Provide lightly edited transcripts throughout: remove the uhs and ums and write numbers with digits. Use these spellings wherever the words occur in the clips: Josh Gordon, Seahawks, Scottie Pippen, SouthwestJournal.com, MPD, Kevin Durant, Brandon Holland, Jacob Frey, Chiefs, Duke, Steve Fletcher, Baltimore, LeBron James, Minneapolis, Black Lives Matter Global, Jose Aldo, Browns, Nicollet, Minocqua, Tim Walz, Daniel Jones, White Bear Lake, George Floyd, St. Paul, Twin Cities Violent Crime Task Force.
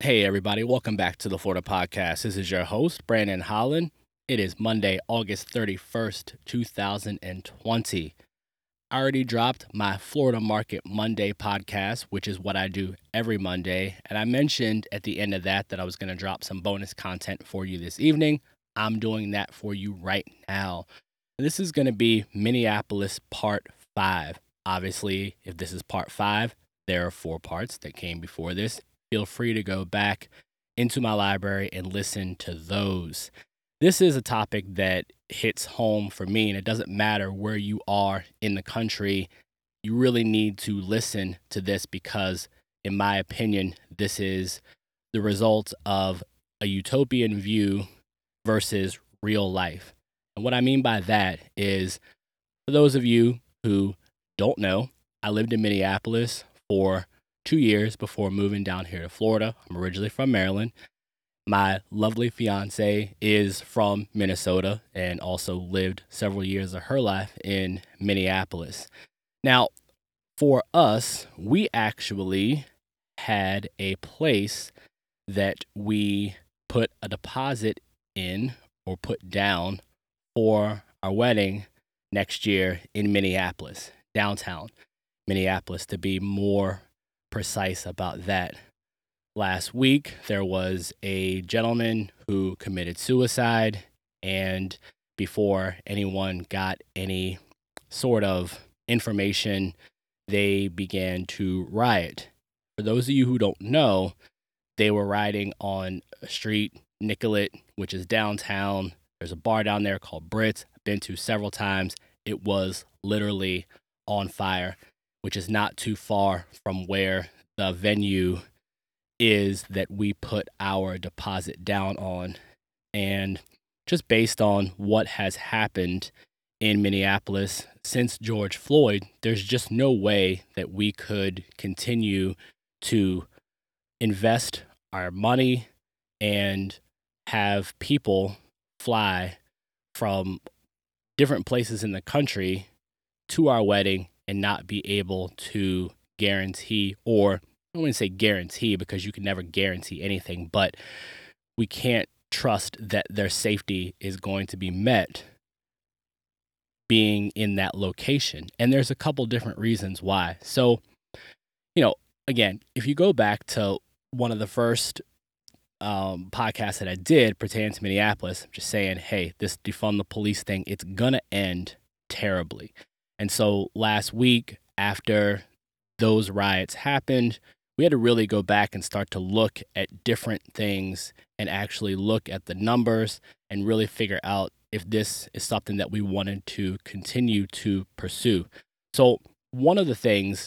Hey everybody, welcome back to the Florida Podcast. This is your host, Brandon Holland. It is Monday, August 31st, 2020. I already dropped my Florida Market Monday podcast, which is what I do every Monday. And I mentioned at the end of that I was going to drop some bonus content for you this evening. I'm doing that for you right now. This is going to be Minneapolis Part 5. Obviously, if this is Part 5, there are 4 parts that came before this. Feel free to go back into my library and listen to those. This is a topic that hits home for me, and it doesn't matter where you are in the country. You really need to listen to this because, in my opinion, this is the result of a utopian view versus real life. And what I mean by that is, for those of you who don't know, I lived in Minneapolis for 2 years before moving down here to Florida. I'm originally from Maryland. My lovely fiance is from Minnesota and also lived several years of her life in Minneapolis. Now, for us, we actually had a place that we put a deposit in or put down for our wedding next year in Minneapolis, downtown Minneapolis, to be more precise about that. Last week, there was a gentleman who committed suicide, and before anyone got any sort of information, they began to riot. For those of you who don't know, they were rioting on a street, Nicollet, which is downtown. There's a bar down there called Brits. I've been to several times. It was literally on fire, which is not too far from where the venue is that we put our deposit down on. And just based on what has happened in Minneapolis since George Floyd, there's just no way that we could continue to invest our money and have people fly from different places in the country to our wedding and not be able to guarantee, or I wouldn't say guarantee because you can never guarantee anything, but we can't trust that their safety is going to be met being in that location. And there's a couple different reasons why. So, again, if you go back to one of the first podcasts that I did pertaining to Minneapolis, I'm just saying, hey, this defund the police thing, it's going to end terribly. And so last week, after those riots happened, we had to really go back and start to look at different things and actually look at the numbers and really figure out if this is something that we wanted to continue to pursue. So one of the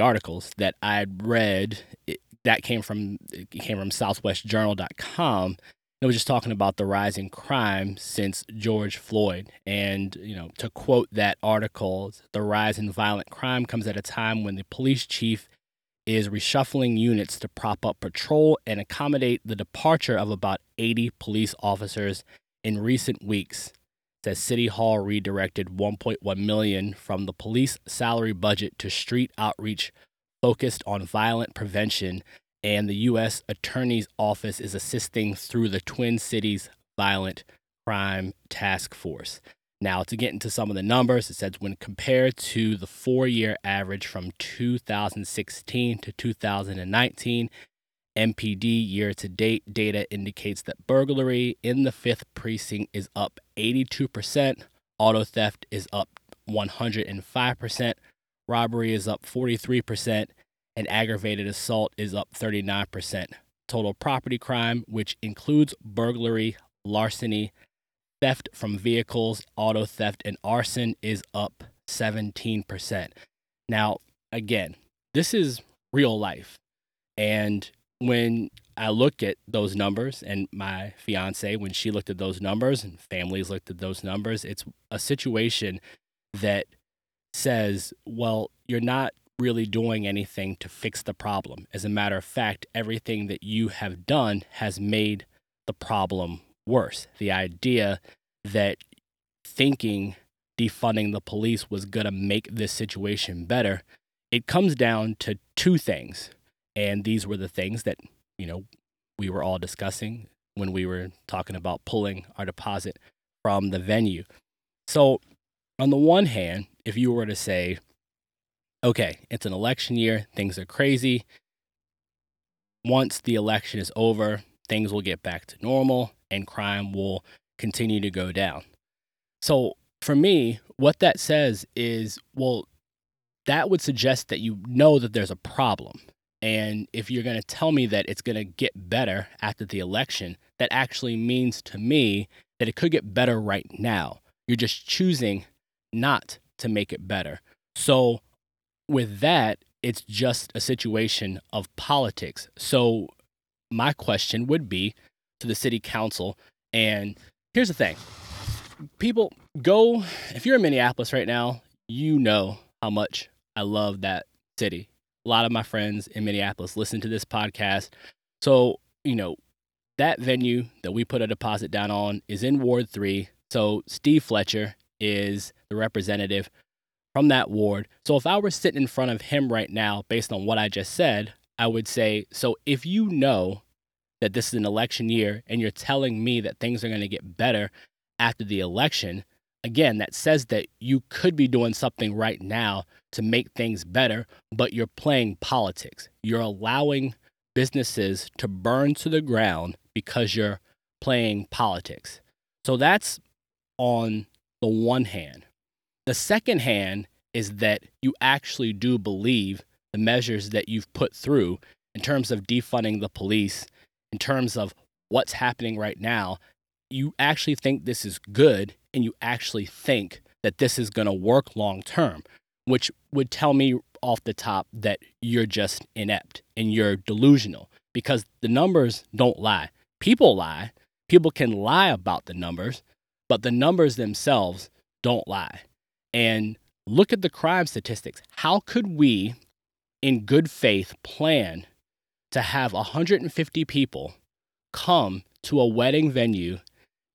articles that I read, it came from SouthwestJournal.com. It was just talking about the rise in crime since George Floyd. And, to quote that article, the rise in violent crime comes at a time when the police chief is reshuffling units to prop up patrol and accommodate the departure of about 80 police officers in recent weeks, says City Hall redirected $1.1 million from the police salary budget to street outreach focused on violent prevention, and the U.S. Attorney's Office is assisting through the Twin Cities Violent Crime Task Force. Now, to get into some of the numbers, it says when compared to the 4-year average from 2016 to 2019, MPD year-to-date data indicates that burglary in the 5th Precinct is up 82%, auto theft is up 105%, robbery is up 43%, and aggravated assault is up 39%. Total property crime, which includes burglary, larceny, theft from vehicles, auto theft, and arson, is up 17%. Now, again, this is real life. And when I look at those numbers, and my fiance, when she looked at those numbers, and families looked at those numbers, it's a situation that says, well, you're not really doing anything to fix the problem. As a matter of fact, everything that you have done has made the problem worse. The idea that thinking defunding the police was going to make this situation better, it comes down to 2 things. And these were the things that you know, we were all discussing when we were talking about pulling our deposit from the venue. So on the one hand, if you were to say, okay, it's an election year, things are crazy. Once the election is over, things will get back to normal and crime will continue to go down. So for me, what that says is, well, that would suggest that you know that there's a problem. And if you're going to tell me that it's going to get better after the election, that actually means to me that it could get better right now. You're just choosing not to make it better. So with that, it's just a situation of politics. So my question would be to the city council, and here's the thing. People, go, if you're in Minneapolis right now, you know how much I love that city. A lot of my friends in Minneapolis listen to this podcast. So, you know, that venue that we put a deposit down on is in Ward 3. So Steve Fletcher is the representative from that ward. So if I were sitting in front of him right now, based on what I just said, I would say, so if you know that this is an election year and you're telling me that things are going to get better after the election, again, that says that you could be doing something right now to make things better, but you're playing politics. You're allowing businesses to burn to the ground because you're playing politics. So that's on the one hand. The second hand is that you actually do believe the measures that you've put through in terms of defunding the police, in terms of what's happening right now. You actually think this is good, and you actually think that this is going to work long term, which would tell me off the top that you're just inept and you're delusional, because the numbers don't lie. People lie. People can lie about the numbers, but the numbers themselves don't lie. And look at the crime statistics. How could we, in good faith, plan to have 150 people come to a wedding venue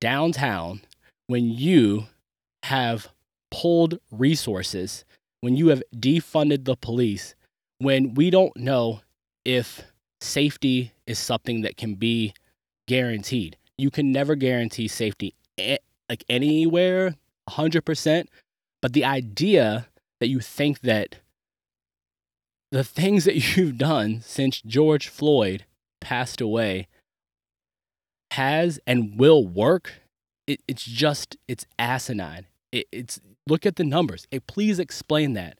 downtown when you have pulled resources, when you have defunded the police, when we don't know if safety is something that can be guaranteed? You can never guarantee safety like anywhere 100%, but the idea that you think that the things that you've done since George Floyd passed away has and will work, it's asinine. It's look at the numbers. Please explain that.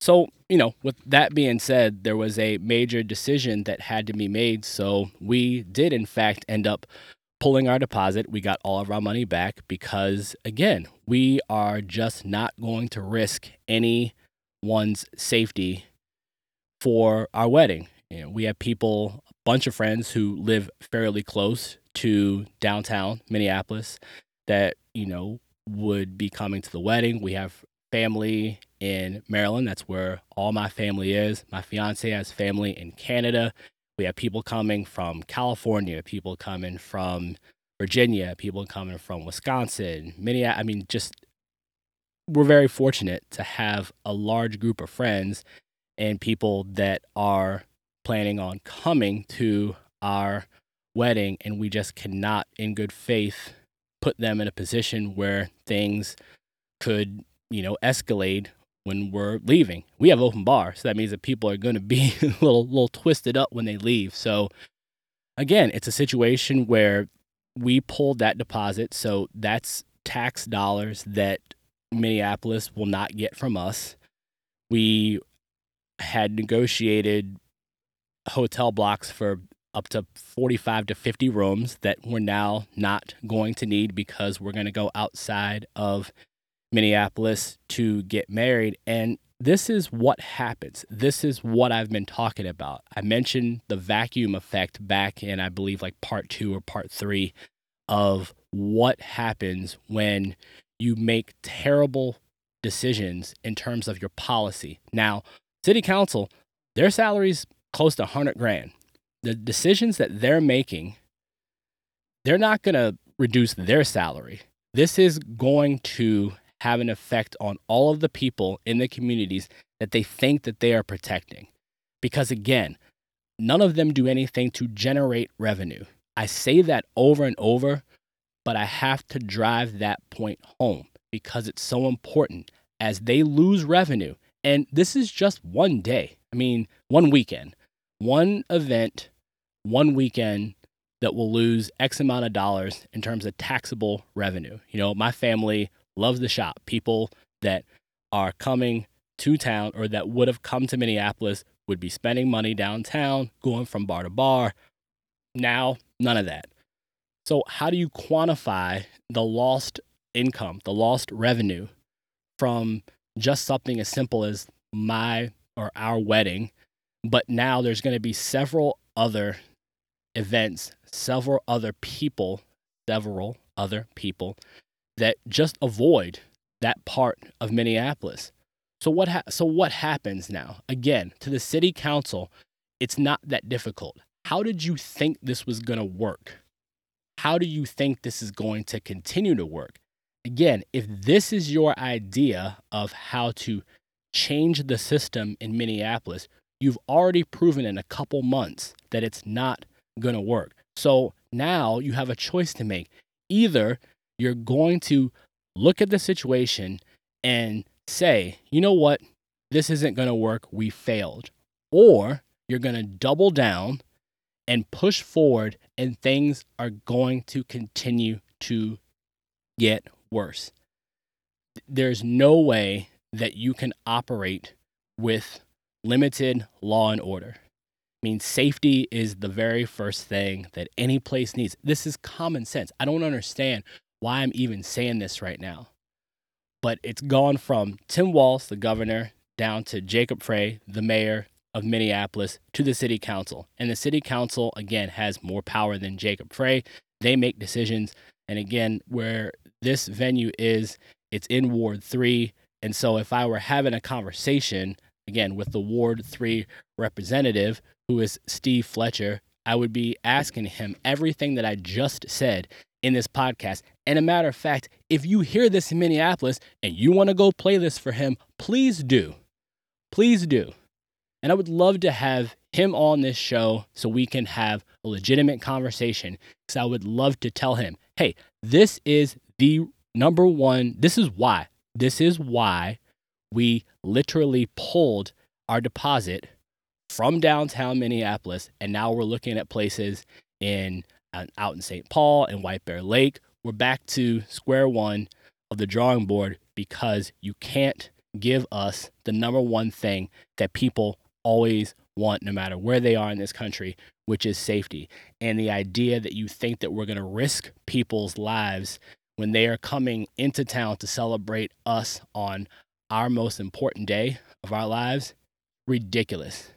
So, you know, with that being said, there was a major decision that had to be made. So we did, in fact, end up pulling our deposit. We got all of our money back because, again, we are just not going to risk anyone's safety for our wedding. You know, we have people, a bunch of friends who live fairly close to downtown Minneapolis that, you know, would be coming to the wedding. We have family in Maryland. That's where all my family is. My fiance has family in Canada. We have people coming from California, people coming from Virginia, people coming from Wisconsin, Minneapolis. I mean, just, we're very fortunate to have a large group of friends and people that are planning on coming to our wedding, and we just cannot, in good faith, put them in a position where things could, you know, escalate when we're leaving. We have open bar, so that means that people are going to be a little twisted up when they leave. So again, it's a situation where we pulled that deposit, so that's tax dollars that Minneapolis will not get from us. We had negotiated hotel blocks for up to 45 to 50 rooms that we're now not going to need because we're going to go outside of Minneapolis to get married. And this is what happens. This is what I've been talking about. I mentioned the vacuum effect back in, I believe, like part 2 or part 3 of what happens when you make terrible decisions in terms of your policy. Now, city council, their salary's close to $100,000. The decisions that they're making, they're not going to reduce their salary. This is going to have an effect on all of the people in the communities that they think that they are protecting. Because again, None of them do anything to generate revenue. I say that over and over, but I have to drive that point home because it's so important. As they lose revenue, and this is just one day, I mean, one weekend, one event, one weekend that will lose X amount of dollars in terms of taxable revenue. You know, my family loves the shop. People that are coming to town or that would have come to Minneapolis would be spending money downtown, going from bar to bar. Now, none of that. So how do you quantify the lost income, the lost revenue from just something as simple as my or our wedding? But now there's going to be several other events, several other people that just avoid that part of Minneapolis. So what happens now? Again, to the city council, it's not that difficult. How did you think this was going to work? How do you think this is going to continue to work? Again, if this is your idea of how to change the system in Minneapolis, you've already proven in a couple months that it's not going to work. So now you have a choice to make. Either you're going to look at the situation and say, you know what, this isn't going to work, we failed. Or you're going to double down and push forward, and things are going to continue to get worse. There's no way that you can operate with limited law and order. I mean, safety is the very first thing that any place needs. This is common sense. I don't understand why I'm even saying this right now. But it's gone from Tim Walz, the governor, down to Jacob Frey, the mayor of Minneapolis, to the city council. And the city council, again, has more power than Jacob Frey. They make decisions. And again, where this venue is, it's in Ward 3. And so if I were having a conversation, again, with the Ward 3 representative, who is Steve Fletcher, I would be asking him everything that I just said in this podcast. And a matter of fact, if you hear this in Minneapolis and you want to go play this for him, please do. Please do. And I would love to have him on this show so we can have a legitimate conversation, because I would love to tell him, hey, this is the number one. This is why we literally pulled our deposit from downtown Minneapolis, and now we're looking at places out in St. Paul and White Bear Lake. We're back to square one of the drawing board because you can't give us the number one thing that people always want no matter where they are in this country, which is safety. And the idea that you think that we're going to risk people's lives when they are coming into town to celebrate us on our most important day of our lives, ridiculous.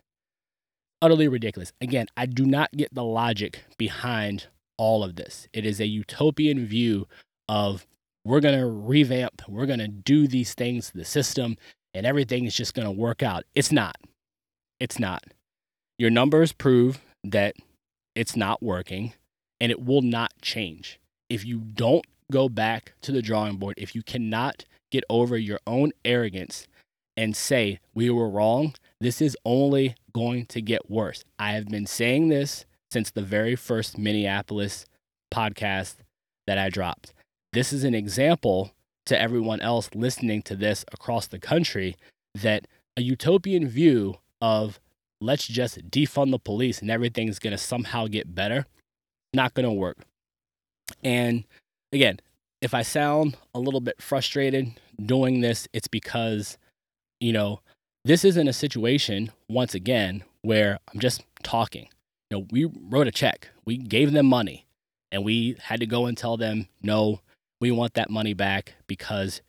Utterly ridiculous. Again, I do not get the logic behind all of this. It is a utopian view of we're going to revamp, we're going to do these things to the system, and everything is just going to work out. It's not. It's not. Your numbers prove that it's not working, and it will not change. If you don't go back to the drawing board, if you cannot get over your own arrogance and say we were wrong, this is only going to get worse. I have been saying this since the very first Minneapolis podcast that I dropped. This is an example to everyone else listening to this across the country that a utopian view of let's just defund the police and everything's going to somehow get better, not going to work. And again, if I sound a little bit frustrated doing this, it's because, you know, this isn't a situation, once again, where I'm just talking. You know, we wrote a check. We gave them money, and we had to go and tell them, no, we want that money back because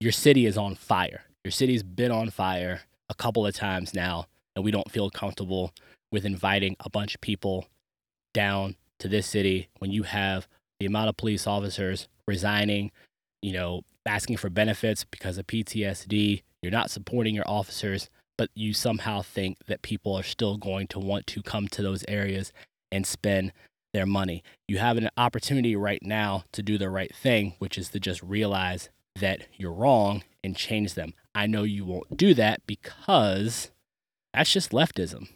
your city is on fire. Your city's been on fire a couple of times now, and we don't feel comfortable with inviting a bunch of people down to this city when you have the amount of police officers resigning, you know, asking for benefits because of PTSD. You're not supporting your officers, but you somehow think that people are still going to want to come to those areas and spend their money. You have an opportunity right now to do the right thing, which is to just realize that you're wrong and change them. I know you won't do that because that's just leftism.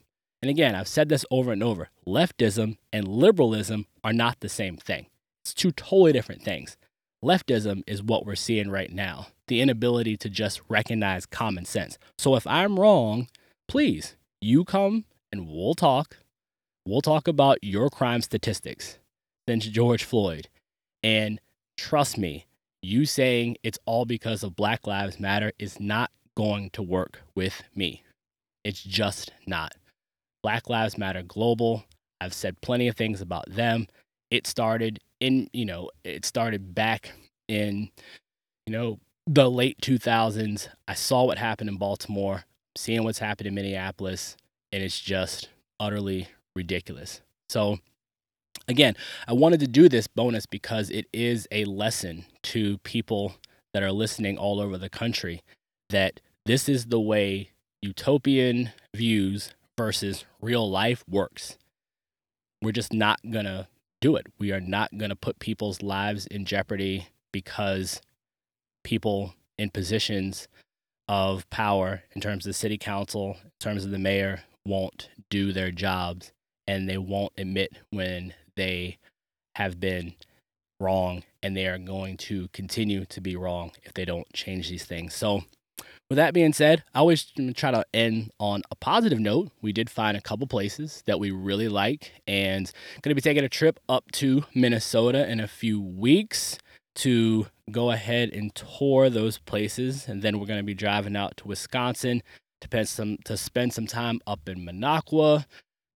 And again, I've said this over and over, leftism and liberalism are not the same thing. It's two totally different things. Leftism is what we're seeing right now, the inability to just recognize common sense. So if I'm wrong, please, you come and we'll talk. We'll talk about your crime statistics, then George Floyd. And trust me, you saying it's all because of Black Lives Matter is not going to work with me. It's just not. Black Lives Matter Global, I've said plenty of things about them. It started back in, the late 2000s. I saw what happened in Baltimore, seeing what's happened in Minneapolis, and it's just utterly ridiculous. So again, I wanted to do this bonus because it is a lesson to people that are listening all over the country that this is the way utopian views versus real life works. We're just not going to do it. We are not going to put people's lives in jeopardy because people in positions of power, in terms of the city council, in terms of the mayor, won't do their jobs, and they won't admit when they have been wrong, and they are going to continue to be wrong if they don't change these things. So with that being said, I always try to end on a positive note. We did find a couple places that we really like, and going to be taking a trip up to Minnesota in a few weeks to go ahead and tour those places. And then we're going to be driving out to Wisconsin to spend some time up in Minocqua.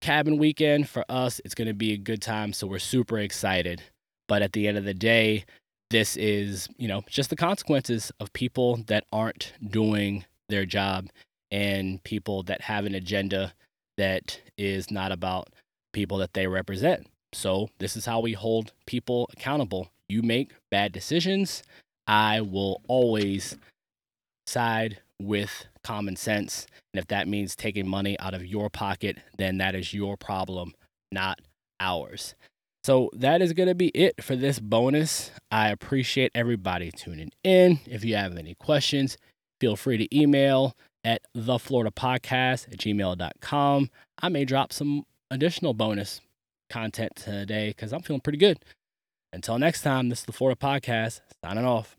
Cabin weekend for us, it's going to be a good time, so we're super excited. But at the end of the day, this is, just the consequences of people that aren't doing their job and people that have an agenda that is not about people that they represent. So this is how we hold people accountable. You make bad decisions. I will always side with common sense. And if that means taking money out of your pocket, then that is your problem, not ours. So that is going to be it for this bonus. I appreciate everybody tuning in. If you have any questions, feel free to email at thefloridapodcast@gmail.com. I may drop some additional bonus content today because I'm feeling pretty good. Until next time, this is The Florida Podcast, signing off.